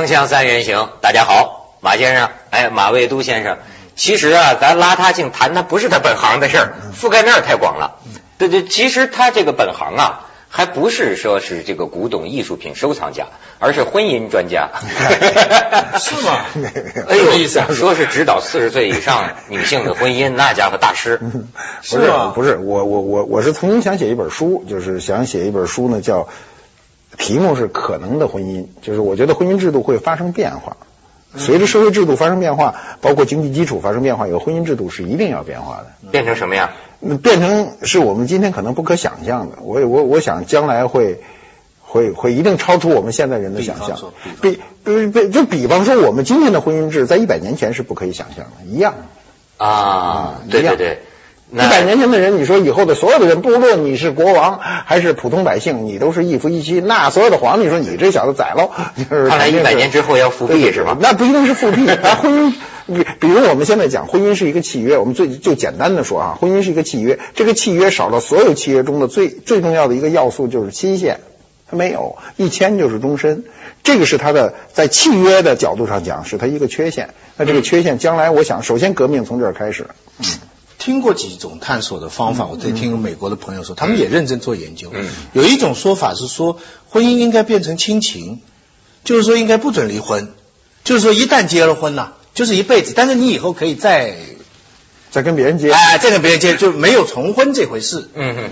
锵锵三人行，大家好，马先生，哎，马未都先生。其实啊，咱拉他进谈，他不是他本行的事儿，覆盖面太广了。对，其实他这个本行啊，还不是说是这个古董艺术品收藏家，而是婚姻专家。是吗？哎呦，意思说是指导40岁以上女性的婚姻，那家伙大师。是吗？不是，我是曾经想写一本书，就是想写一本书呢，叫题目是可能的婚姻，就是我觉得婚姻制度会发生变化。随着社会制度发生变化，包括经济基础发生变化，有婚姻制度是一定要变化的。变成什么呀？变成是我们今天可能不可想象的。我想将来会一定超出我们现代人的想象。就比方说我们今天的婚姻制，在100年前是不可以想象的，一样啊，对对对。100年前的人，你说以后的所有的人，不论你是国王还是普通百姓，你都是一夫一妻。那所有的皇帝说你这小子宰喽，就是看来100年之后要复辟是吧？那不一定是复辟，婚姻，比如我们现在讲婚姻是一个契约，我们最简单的说啊，婚姻是一个契约，这个契约少了所有契约中的最重要的一个要素就是期限，它没有，一签就是终身，这个是它的在契约的角度上讲是它一个缺陷。那这个缺陷将来我想首先革命从这儿开始。听过几种探索的方法，我在听美国的朋友说，他们也认真做研究。有一种说法是说，婚姻应该变成亲情，就是说应该不准离婚，就是说一旦结了婚呢，就是一辈子，但是你以后可以再跟别人结，哎，再跟别人结就没有重婚这回事。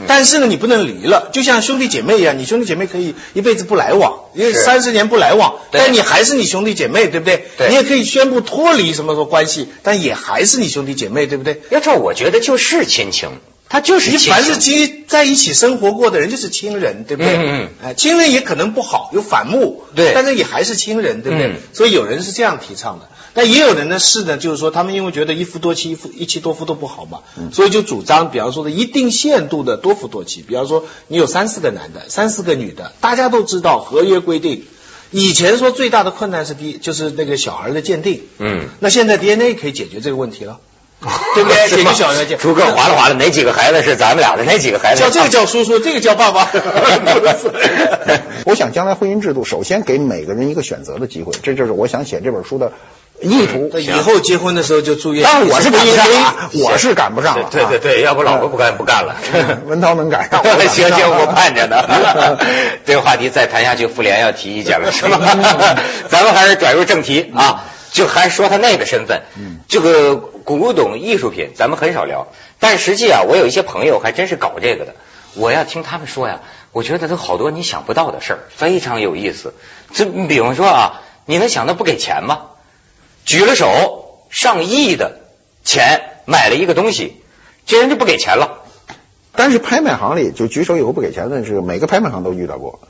但是呢，你不能离了，就像兄弟姐妹一样，你兄弟姐妹可以一辈子不来往，因为30年不来往，但你还是你兄弟姐妹，对不对？你也可以宣布脱离什么什么关系，但也还是你兄弟姐妹，对不对？要照我觉得就是亲情，他就是亲情，凡是在一起生活过的人就是亲人，对不对？亲人也可能不好，有反目，对，但是也还是亲人，对不对？所以有人是这样提倡的。但也有人呢是呢，就是说他们因为觉得一夫多妻、一妻多夫都不好嘛，所以就主张，比方说的一定限度的多夫多妻，比方说你有3、4个男的、3、4个女的，大家都知道合约规定。以前说最大的困难是就是那个小孩的鉴定，那现在 DNA 可以解决这个问题了。对不对？解决小孩的鉴定，逐个划了划了，哪几个孩子是咱们俩的，哪几个孩子叫这个叫叔叔，这个叫爸爸。我想将来婚姻制度首先给每个人一个选择的机会，这就是我想写这本书的意图。以后结婚的时候就注意。但我是赶不上了，我是赶不上了。对，要不老婆不干了。文涛能赶上，行，我盼着呢。这个话题再谈下去，妇联要提意见了，是吧？咱们还是转入正题啊，就还说他那个身份，这个古董艺术品咱们很少聊，但实际啊，我有一些朋友还真是搞这个的。我要听他们说呀，我觉得都好多你想不到的事儿，非常有意思。这比方说啊，你能想到不给钱吗？举了手上亿的钱买了一个东西，这人就不给钱了。但是拍卖行里就举手以后不给钱的是每个拍卖行都遇到过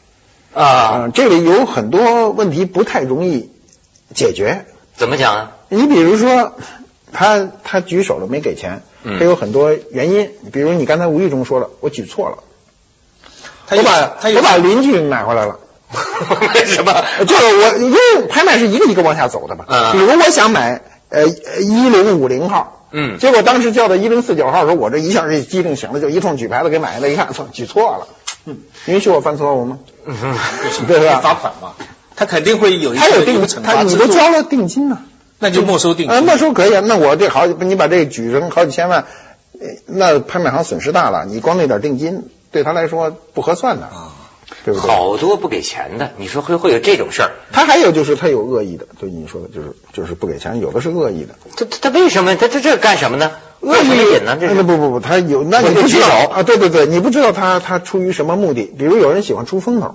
啊，这里有很多问题不太容易解决。怎么讲啊？你比如说他举手了没给钱，他有很多原因，比如你刚才无意中说了我举错了，我把邻居买回来了。为什么？就是我因为拍卖是一个一个往下走的嘛。比如我想买1050号，结果当时叫到1049号，说我这一下这机灵醒了，就一通举牌子给买了，一看举错了，允许我犯错误吗？对吧？罚款嘛，他肯定会有一个定惩罚制度，你都交了定金呢，那就没收定金。没收可以啊，那我这你把这举成好几千万，那拍卖行损失大了，你光那点定金对他来说不合算的啊。对不对？好多不给钱的，你说会有这种事儿？他还有就是他有恶意的，对你说的就是不给钱，有的是恶意的。他为什么？他这干什么呢？恶意引呢？这是不，他有，那你不知道啊？对，你不知道他出于什么目的？比如有人喜欢出风头，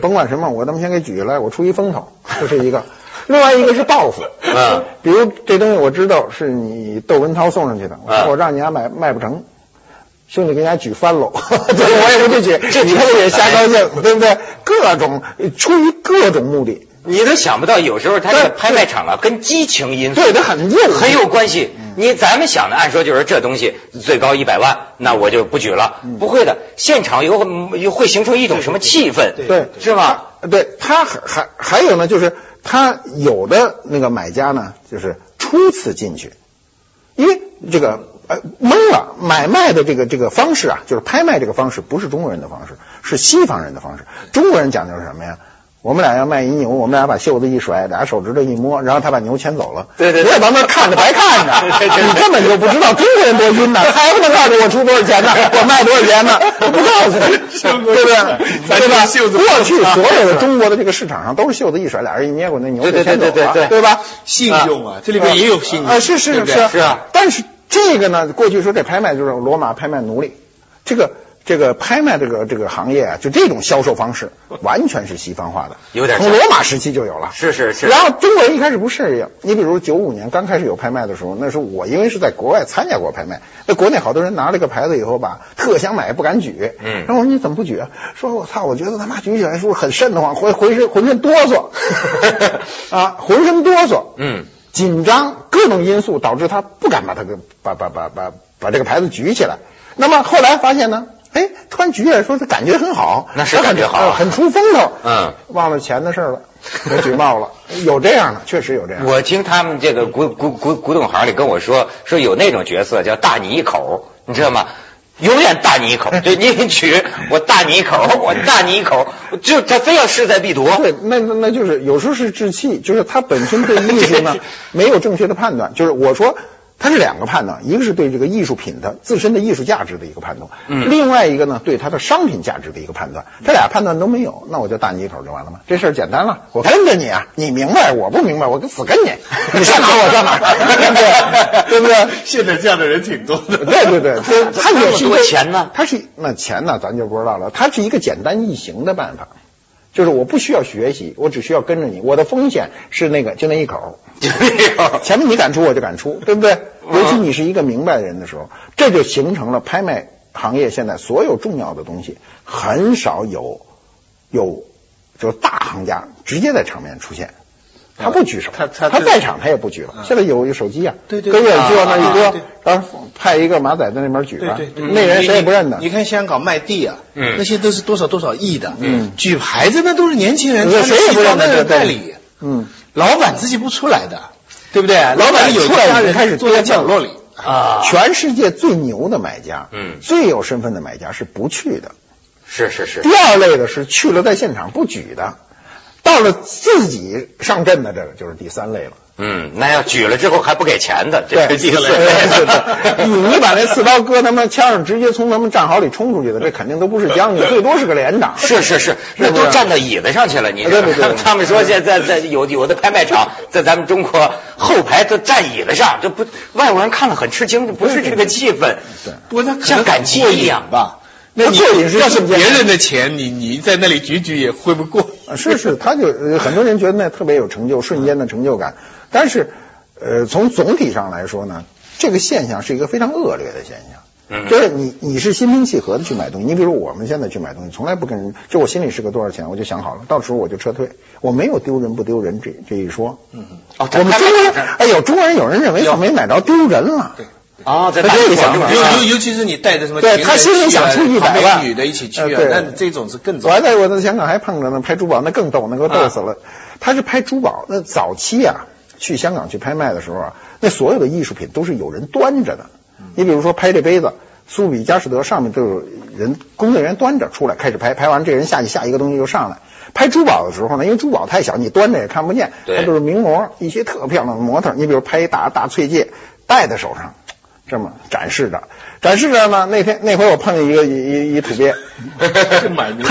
甭管什么，我他妈先给举来，我出一风头，这是一个。另外一个是报复，比如这东西我知道是你窦文涛送上去的，我让你家卖不成。兄弟给人家举翻喽，我也不去举，这以后也瞎高兴，对不对？各种出于各种目的，你都想不到，有时候他这拍卖场啊，跟激情因素对他很有关系。咱们想的按说就是这东西最高100万，那我就不举了，不会的，现场有会形成一种什么气氛，对，是吧？对，他还有呢，就是他有的那个买家呢，就是初次进去，因为这个。懵了，买卖的这个方式啊，就是拍卖这个方式不是中国人的方式，是西方人的方式。中国人讲究是什么呀？我们俩要卖一牛，我们俩把袖子一甩，俩手指头一摸，然后他把牛牵走了。对对，你也旁边看着白看着，你根本就不知道中国人多晕呐，还不能告诉我出多少钱呢，我卖多少钱呢，我不告诉你，对不对？对吧？过去所有的中国的这个市场上都是袖子一甩，俩人一捏过，那牛就牵走了，对吧？信用啊，这里面也有信用啊，是啊。但是这个呢，过去说这拍卖就是罗马拍卖奴隶，这个拍卖这个行业啊，就这种销售方式完全是西方化的，有点从罗马时期就有了。是。然后中国人一开始不适应，你比如95年刚开始有拍卖的时候，那时候我因为是在国外参加过拍卖，那国内好多人拿了个牌子以后吧，特想买不敢举。嗯。然后我说你怎么不举啊？说我操，我觉得他妈举起来是不是很瘆得慌，浑身哆嗦啊，浑身哆嗦。嗯。紧张，各种因素导致他不敢把这个牌子举起来。那么后来发现呢？哎，突然举起来说他感觉很好，那是感觉好，很出风头。嗯，忘了钱的事了，给举报了，有这样的，确实有这样的。我听他们这个古董行里跟我说有那种角色叫大你一口，你知道吗？永远大你一口，就你举我大你一口，我大你一口，就他非要势在必夺。对，那就是有时候是志气，就是他本身对艺术呢没有正确的判断，就是我说。它是两个判断，一个是对这个艺术品的自身的艺术价值的一个判断，另外一个呢对它的商品价值的一个判断，这俩判断都没有，那我就大你一口就完了嘛，这事儿简单了，我跟着你啊，你明白我不明白，我死跟你，你上哪我上哪，对不对？现在这样的人挺多的，对，他也是多钱呢，他是那钱呢咱就不知道了，它是一个简单易行的办法。就是我不需要学习，我只需要跟着你。我的风险是那个，就那一口，前面你敢出我就敢出，对不对？尤其你是一个明白的人的时候，这就形成了拍卖行业现在所有重要的东西很少有就是大行家直接在场面出现，他不举手，他在场他也不举了。现在有手机啊，各位就往那一搁，然后派一个马仔在那边举吧，那人谁也不认得。你看香港卖地啊，那些都是多少亿的，举牌子那都是年轻人，谁也不认得代理，老板自己不出来的，对不对？老板有家人开始坐在角落里啊。全世界最牛的买家，最有身份的买家是不去的，是。第二类的是去了在现场不举的。到了自己上阵的，这个就是第三类了。那要举了之后还不给钱的，这是第四类。你把那刺刀搁他们枪上，直接从他们战壕里冲出去的，这肯定都不是将军，最多是个连长。是，那都站到椅子上去了。你对，他们说现在在有的拍卖场，在咱们中国后排都站椅子上，这不外国人看了很吃惊，不是这个气氛，不像赶集一样吧？那你要是别人的钱，你在那里举也挥不过。是，他就很多人觉得那特别有成就，瞬间的成就感。但是，从总体上来说呢，这个现象是一个非常恶劣的现象。就是你是心平气和的去买东西，你比如我们现在去买东西，从来不跟人，就我心里是个多少钱，我就想好了，到时候我就撤退，我没有丢人不丢人这一说。我们中国人，哎呦，中国人有人认为他没买着丢人了。对。啊，在大陆想法，尤其是你带着什么，对他心里想出100万，女的一起去啊，那这种是更。我还在香港还碰着呢，拍珠宝那更逗，那给我逗死了。他是拍珠宝，那早期啊，去香港去拍卖的时候啊，那所有的艺术品都是有人端着的。你比如说拍这杯子，苏比佳士得上面都有人工作人员端着出来开始拍，拍完这人下去下一个东西又上来。拍珠宝的时候呢，因为珠宝太小，你端着也看不见，它都是名模，一些特漂亮的模特。你比如拍一大翠戒戴在手上。这么展示着呢。那回我碰见一土鳖，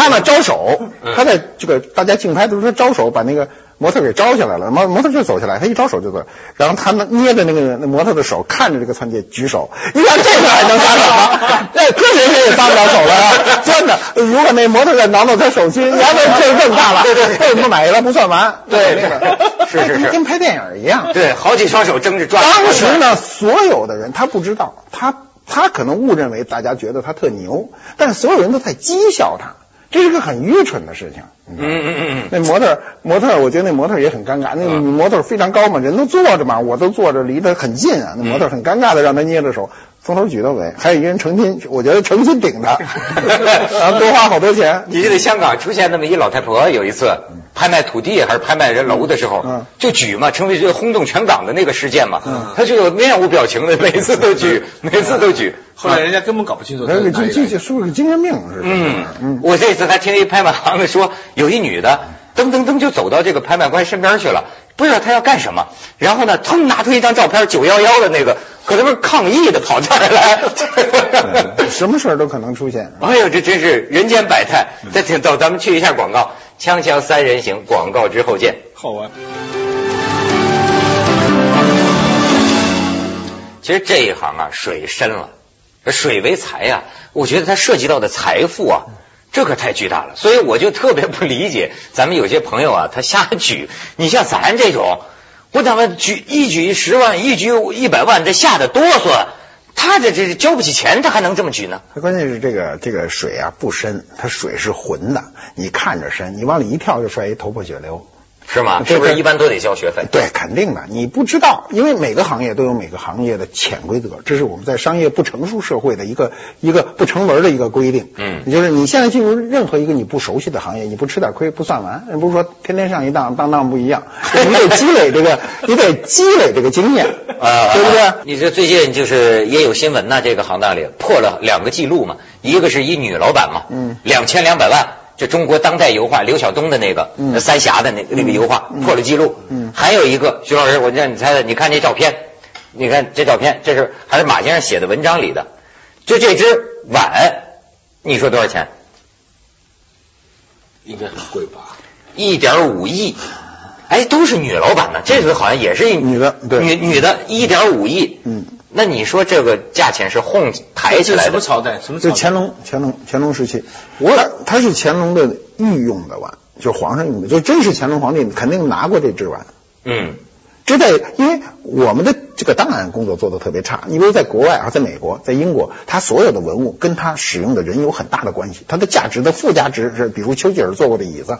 他呢招手，他在这个大家竞拍的时候他招手把那个模特给招下来了，模特就走下来，他一招手就走，然后他捏着那个模特的手，看着这个钻戒举手，你看这个还能撒手吗？哎，这谁也撒不了手了啊！真的，如果那模特在挠他手心，然后这更大了，对，我们买了不算完，对，是，跟拍电影一样，对，好几双手争着抓。当时呢，所有的人他不知道，他可能误认为大家觉得他特牛，但是所有人都在讥笑他。这是个很愚蠢的事情。那模特，我觉得那模特也很尴尬。那模特非常高嘛，人都坐着嘛，我都坐着，离得很近啊。那模特很尴尬的让他捏着手，从头举到尾。还有一个人成心，我觉得成心顶他，然后多花好多钱。你记得香港出现那么一老太婆，有一次拍卖土地还是拍卖人楼的时候，就举嘛，成为这个轰动全港的那个事件嘛。他就面无表情的，每次都举。后来人家根本搞不清楚，这是不是精神病？是。我这次还听一拍卖行的说，有一女的，噔噔噔就走到这个拍卖官身边去了，不知道他要干什么。然后呢，他们拿出一张照片，911的那个，可他们抗议的跑这儿来，什么事儿都可能出现。哎呦，这真是人间百态。再听到咱们去一下广告，锵锵三人行，广告之后见。好啊。其实这一行啊，水深了，水为财啊，我觉得它涉及到的财富啊，这可太巨大了。所以我就特别不理解咱们有些朋友啊，他瞎举。你像咱这种，我他妈举10万，举100万，这吓得哆嗦。他这交不起钱，他还能这么举呢？关键是这个水啊不深，它水是浑的，你看着深，你往里一跳就摔一头破血流。是吗？是不是一般都得交学费？对，肯定的。你不知道，因为每个行业都有每个行业的潜规则，这是我们在商业不成熟社会的一个不成文的一个规定。嗯，就是你现在进入任何一个你不熟悉的行业，你不吃点亏不算完。不是说天天上一当，当当不一样，你得积累这个，你得积累这个经验啊，对不对？你这最近就是也有新闻呐，这个行当里破了2个记录嘛，一个是一女老板嘛，2200万。就中国当代油画刘晓东的那个三峡的那个油画破了记录，还有一个徐老师，我让你猜猜，你看这照片，你看这照片，这是还是马先生写的文章里的，就这只碗，你说多少钱？应该很贵吧？1.5亿，哎，都是女老板呢，这个好像也是女的，对，女的1.5亿，嗯。那你说这个价钱是哄抬起来的？什么朝代？什么朝代？就乾隆时期，它是乾隆的御用的碗，就皇上用的，就真是乾隆皇帝肯定拿过这只碗。嗯，这在因为我们的这个档案工作做得特别差，你比如在国外啊，在美国、在英国，它所有的文物跟它使用的人有很大的关系，它的价值的附加值是，比如丘吉尔坐过的椅子。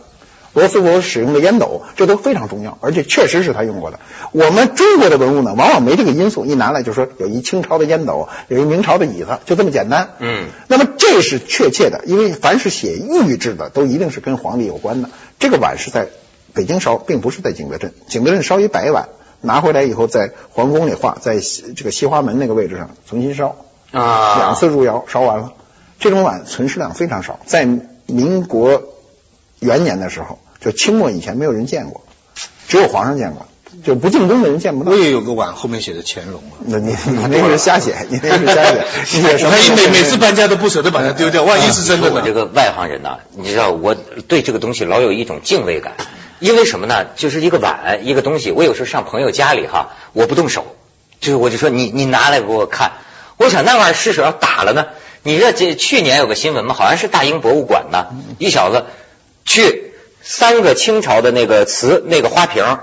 罗斯福使用的烟斗，这都非常重要，而且确实是他用过的。我们中国的文物呢，往往没这个因素，一拿来就说有一清朝的烟斗，有一明朝的椅子，就这么简单。嗯，那么这是确切的，因为凡是写御制的，都一定是跟皇帝有关的。这个碗是在北京烧，并不是在景德镇。景德镇烧一白碗，拿回来以后在皇宫里画，在这个西华门那个位置上重新烧啊，2次入窑烧完了。这种碗存世量非常少，在民国元年的时候，就清末以前没有人见过，只有皇上见过，就不进宫的人见不到。我也有个碗，后面写着乾隆啊。那你那是瞎写，你那是瞎写。你每次搬家都不舍得把它丢掉，万一是真的呢？我这个外行人呐，你知道我对这个东西老有一种敬畏感，因为什么呢？就是一个碗一个东西，我有时候上朋友家里哈，我不动手，就是我就说你拿来给我看，我想那玩意儿失手要打了呢。你知道这去年有个新闻吗？好像是大英博物馆呢，一小子去3个清朝的那个瓷那个花瓶，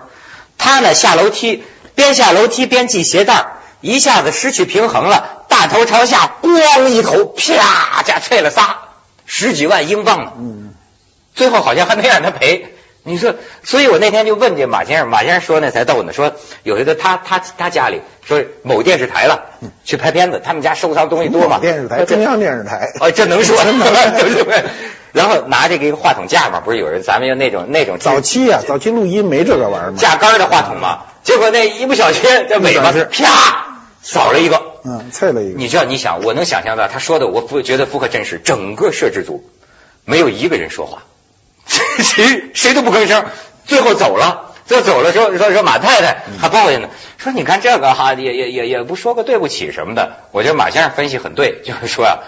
他呢下楼梯，边下楼梯边系鞋带，一下子失去平衡了，大头朝下，咣一头，啪家碎了仨，10几万英镑呢。最后好像还没让他赔。你说，所以我那天就问这马先生，马先生说那才逗呢，说有一个他家里说某电视台了，去拍片子，他们家收藏东西多嘛，电视台中央电视台，哦，这能说对。然后拿这个一个话筒架嘛，不是有人咱们用那种早期录音没这个玩意儿嘛，架杆的话筒嘛，结果那一不小心这尾巴是啪扫了一个，碎了一个。你知道，你想，我能想象到他说的，我不觉得符合真实，整个摄制组没有一个人说话，谁都不吭声，最后走了。这走了说马太太还抱怨呢，说你看这个哈也不说个对不起什么的。我觉得马先生分析很对，就是说呀，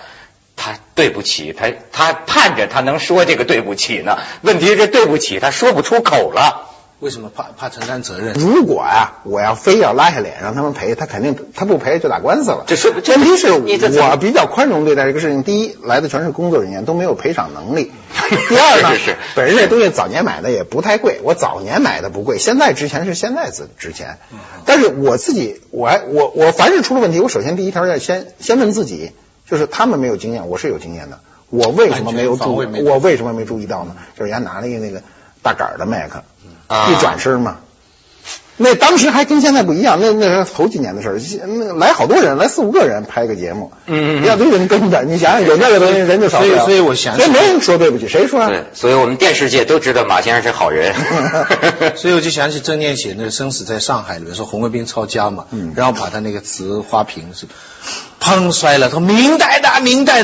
他对不起，他盼着他能说这个对不起呢，问题是对不起他说不出口了。为什么怕承担责任？如果啊，我要非要拉下脸让他们赔，他肯定他不赔就打官司了。这问题是我比较宽容对待这个事情。第一，来的全是工作人员，都没有赔偿能力。第二呢，是本人这东西早年买的也不太贵，我早年买的不贵，现在值钱是现在值钱。但是我自己，我凡是出了问题，我首先第一条要先问自己，就是他们没有经验，我是有经验的，我为什么没有注意？我为什么没注意到呢？就是人家拿了一个那个大杆的麦克。一转身嘛，那当时还跟现在不一样，那是头几年的事儿，那来好多人，来4、5个人拍个节目，要对人跟着，你想想有那个东西人就少不了，所以我想，没人说对不起，谁说啊？所以我们电视界都知道马先生是好人，所以我就想起郑念写那个《生死在上海》里面说红卫兵抄家嘛，然后把他那个瓷花瓶是砰摔了，他明代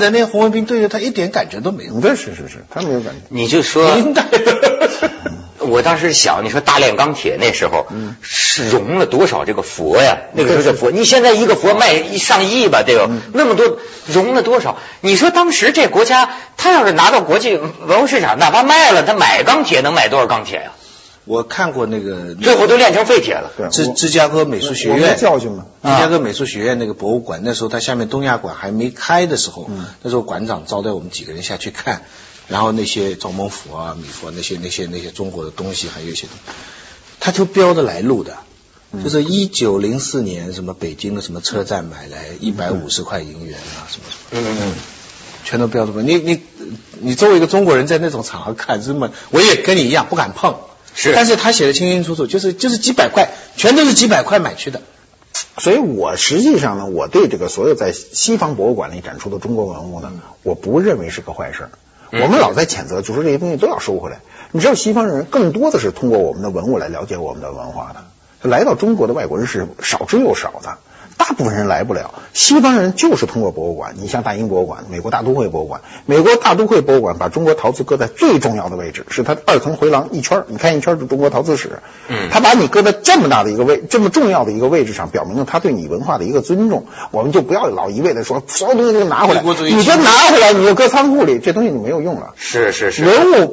的那红卫兵对着他一点感觉都没有，对，是，他没有感觉，你就说明代的。我当时想，你说大炼钢铁那时候，是融了多少这个佛呀？那个时候这佛，你现在一个佛卖1上亿吧，对吧？那么多融了多少？你说当时这国家，他要是拿到国际文物市场，哪怕卖了，他买钢铁能买多少钢铁呀？我看过那个，最后都炼成废铁了。对，芝加哥美术学院教训了。芝加哥美术学院那个博物馆，那时候它下面东亚馆还没开的时候，那时候馆长招待我们几个人下去看。然后那些赵孟頫啊、米芾那些中国的东西，还有一些，他就标着来路的，就是1904年什么北京的什么车站买来150块银元啊，什么，全都标着。你作为一个中国人在那种场合看，这么我也跟你一样不敢碰，是，但是他写的清清楚楚，就是几百块，全都是几百块买去的。所以我实际上呢，我对这个所有在西方博物馆里展出的中国文物呢，我不认为是个坏事。我们老在谴责，就说这些东西都要收回来。你知道，西方人更多的是通过我们的文物来了解我们的文化的。来到中国的外国人是少之又少的，大部分人来不了。西方人就是通过博物馆，你像大英博物馆、美国大都会博物馆，美国大都会博物馆把中国陶瓷搁在最重要的位置，是它2层回廊一圈，你看一圈是中国陶瓷史。他把你搁在这么大的一个位，这么重要的一个位置上，表明了他对你文化的一个尊重。我们就不要老一味的说所有东西都拿回来，你就拿回来，你就搁仓库里，这东西你没有用了。是。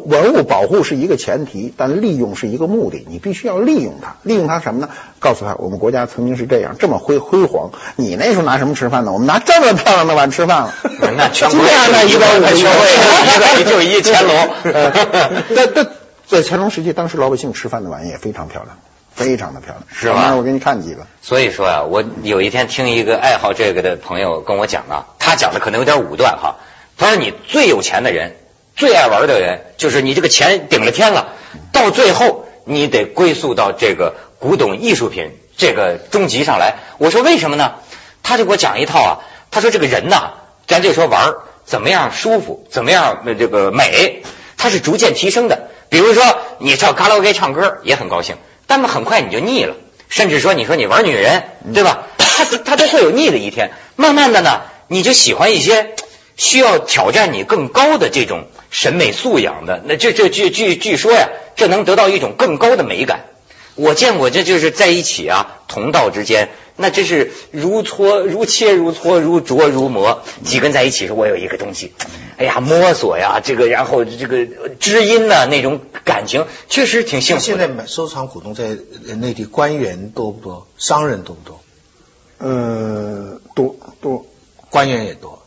文物保护是一个前提，但利用是一个目的，你必须要利用它。利用它什么呢？告诉他，我们国家曾经是这样，这么辉煌。你那时候拿什么吃饭呢？我们拿这么漂亮的碗吃饭了。那全国这样的151乾隆。在乾隆时期，当时老百姓吃饭的碗也非常漂亮，非常的漂亮，是吧？我给你看几个。所以说啊，我有一天听一个爱好这个的朋友跟我讲啊，他讲的可能有点武断哈。他说你最有钱的人，最爱玩的人，就是你这个钱顶了天了，到最后你得归宿到这个古董艺术品这个终极上来。我说为什么呢？他就给我讲一套啊。他说这个人呐，咱就说玩怎么样舒服，怎么样这个美，它是逐渐提升的。比如说你上卡拉 OK 唱歌也很高兴，但是很快你就腻了，甚至说你玩女人，对吧？他都会有腻的一天。慢慢的呢，你就喜欢一些需要挑战你更高的这种审美素养的。那据说呀，这能得到一种更高的美感。我见过，这就是在一起啊，同道之间，那真是如搓如切如搓如琢如磨。几个人在一起说，我有一个东西，哎呀，摸索呀，这个然后这个知音呢，那种感情确实挺幸福的。现在买收藏古董在内地官员多不多？商人多不多？多，官员也多，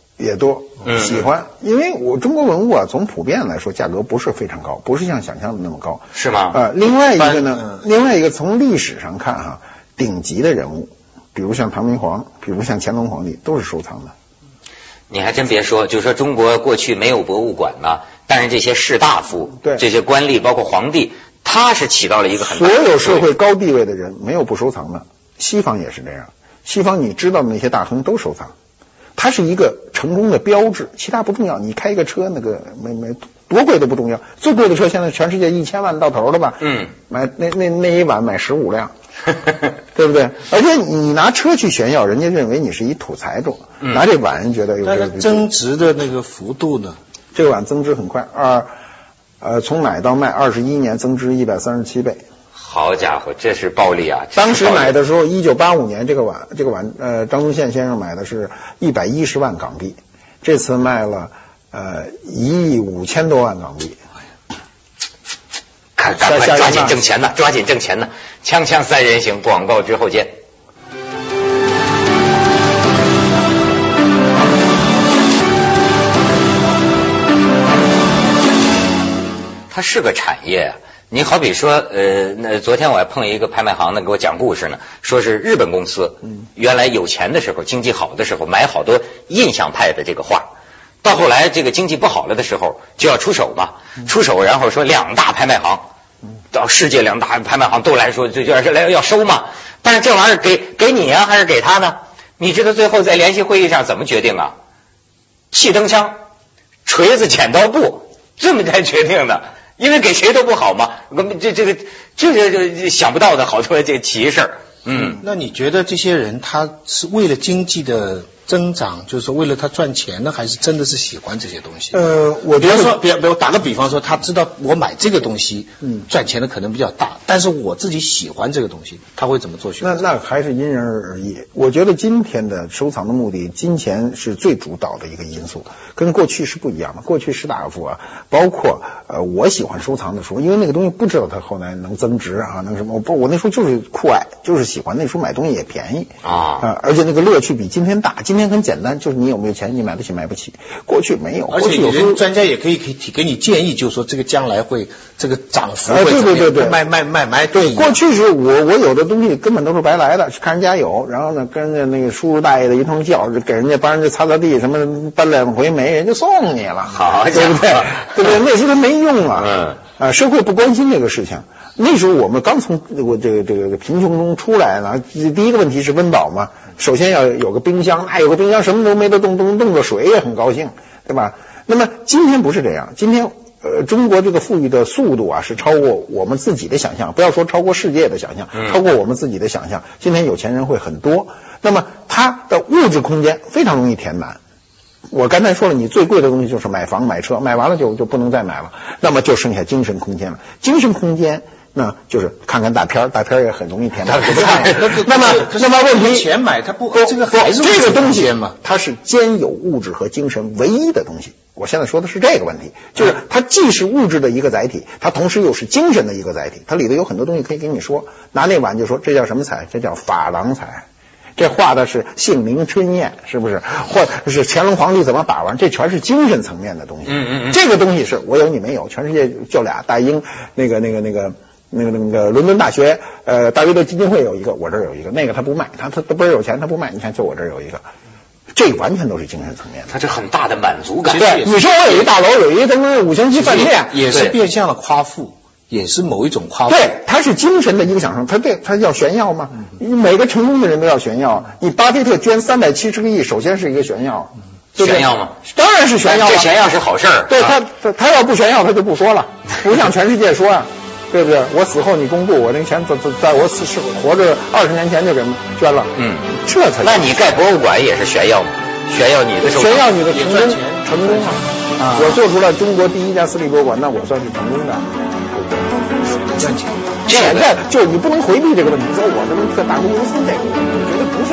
喜欢。因为我中国文物啊，从普遍来说价格不是非常高，不是像想象的那么高，是吗？另外一个从历史上看哈，顶级的人物，比如像唐明皇，比如像乾隆皇帝，都是收藏的。你还真别说，就是说中国过去没有博物馆呢，但是这些士大夫，对这些官吏，包括皇帝，他是起到了一个很大的，所有社会高地位的人没有不收藏的。西方也是这样，西方你知道的那些大亨都收藏。它是一个成功的标志，其他不重要。你开一个车，那个没多贵都不重要，最贵的车现在全世界1000万到头了吧？买那一晚买15辆，对不对？而且你拿车去炫耀，人家认为你是一土财主；拿这碗人觉得有这个增值的那个幅度呢？这碗增值很快，从买到卖21年增值137倍。好家伙，这是暴利啊！当时买的时候，1985年这个碗，张宗宪先生买的是110万港币，这次卖了1亿5千多万港币。赶快抓紧挣钱呢！抓紧挣钱呢！锵锵三人行，广告之后见。它是个产业啊。你好比说，那昨天我还碰一个拍卖行的给我讲故事呢，说是日本公司，原来有钱的时候，经济好的时候买好多印象派的这个画，到后来这个经济不好了的时候就要出手嘛，然后说两大拍卖行，到世界两大拍卖行都来说就要收嘛，但是这玩意儿给你啊还是给他呢？你知道最后在联席会议上怎么决定啊？气灯枪、锤子、剪刀布，这么才决定的。因为给谁都不好嘛，这想不到的好多这奇事。那你觉得这些人他是为了经济的增长，就是为了他赚钱呢，还是真的是喜欢这些东西？我比如说，比如打个比方说，他知道我买这个东西，赚钱的可能比较大，但是我自己喜欢这个东西，他会怎么做选择？那还是因人而异。我觉得今天的收藏的目的，金钱是最主导的一个因素，跟过去是不一样的。过去士大夫啊，包括我喜欢收藏的书，因为那个东西不知道它后来能增值啊，能什么？我那时候就是酷爱，就是喜欢那时候买东西也便宜啊、而且那个乐趣比今天大。今天很简单，就是你有没有钱，你买得起买不起。过去没有，而且有时候专家也可以给你建议，就是说这个将来会这个涨幅会怎么样？对，卖对。过去是我有的东西根本都是白来的，是看人家有，然后呢跟着那个叔叔大爷的一通叫，给人家帮人家擦擦地什么，搬两回煤人家送你了，好对不对？对不对？那时候没用啊。社会不关心这个事情。那时候我们刚从我这个贫穷中出来呢，第一个问题是温饱嘛，首先要有个冰箱，那有个冰箱什么都没得动着水也很高兴，对吧？那么今天不是这样，今天中国这个富裕的速度啊，是超过我们自己的想象，不要说超过世界的想象，超过我们自己的想象。今天有钱人会很多，那么他的物质空间非常容易填满。我刚才说了，你最贵的东西就是买房买车，买完了就不能再买了，那么就剩下精神空间了。精神空间那就是看看大片也很容易填满。那么问题钱买它不这个还是这个东西嘛，它是兼有物质和精神唯一的东西。我现在说的是这个问题，就是它既是物质的一个载体，它同时又是精神的一个载体。它里头有很多东西可以跟你说，拿那碗就说这叫什么彩？这叫珐琅彩。这画的是杏林春燕，是不是？或是乾隆皇帝怎么把玩？这全是精神层面的东西。这个东西是我有你没有，全世界就俩大英那个伦敦大学大卫的基金会有一个，我这儿有一个，那个他不卖，他不是有钱他不卖，你看就我这儿有一个。这完全都是精神层面的，它是很大的满足感。对，你说我有一大楼，有一什么五星级饭店，也是变相的夸父。也是某一种夸父，对，他是精神的一个享受，他要炫耀吗？每个成功的人都要炫耀。你巴菲特捐370个亿，首先是一个炫耀，对对，炫耀吗？当然是炫耀了。这炫耀是好事儿，对、啊、他要不炫耀，他就不说了，不向全世界说啊，对不对？我死后你公布，我那个钱在我死活着20年前就给捐了，这才。那你盖博物馆也是炫耀吗？炫耀你的成功，炫耀你的成功啊！我做出了中国第一家私立博物馆，那我算是成功的。赚钱，现在就你不能回避这个问题。说我这个大公无私这个，我觉得不是。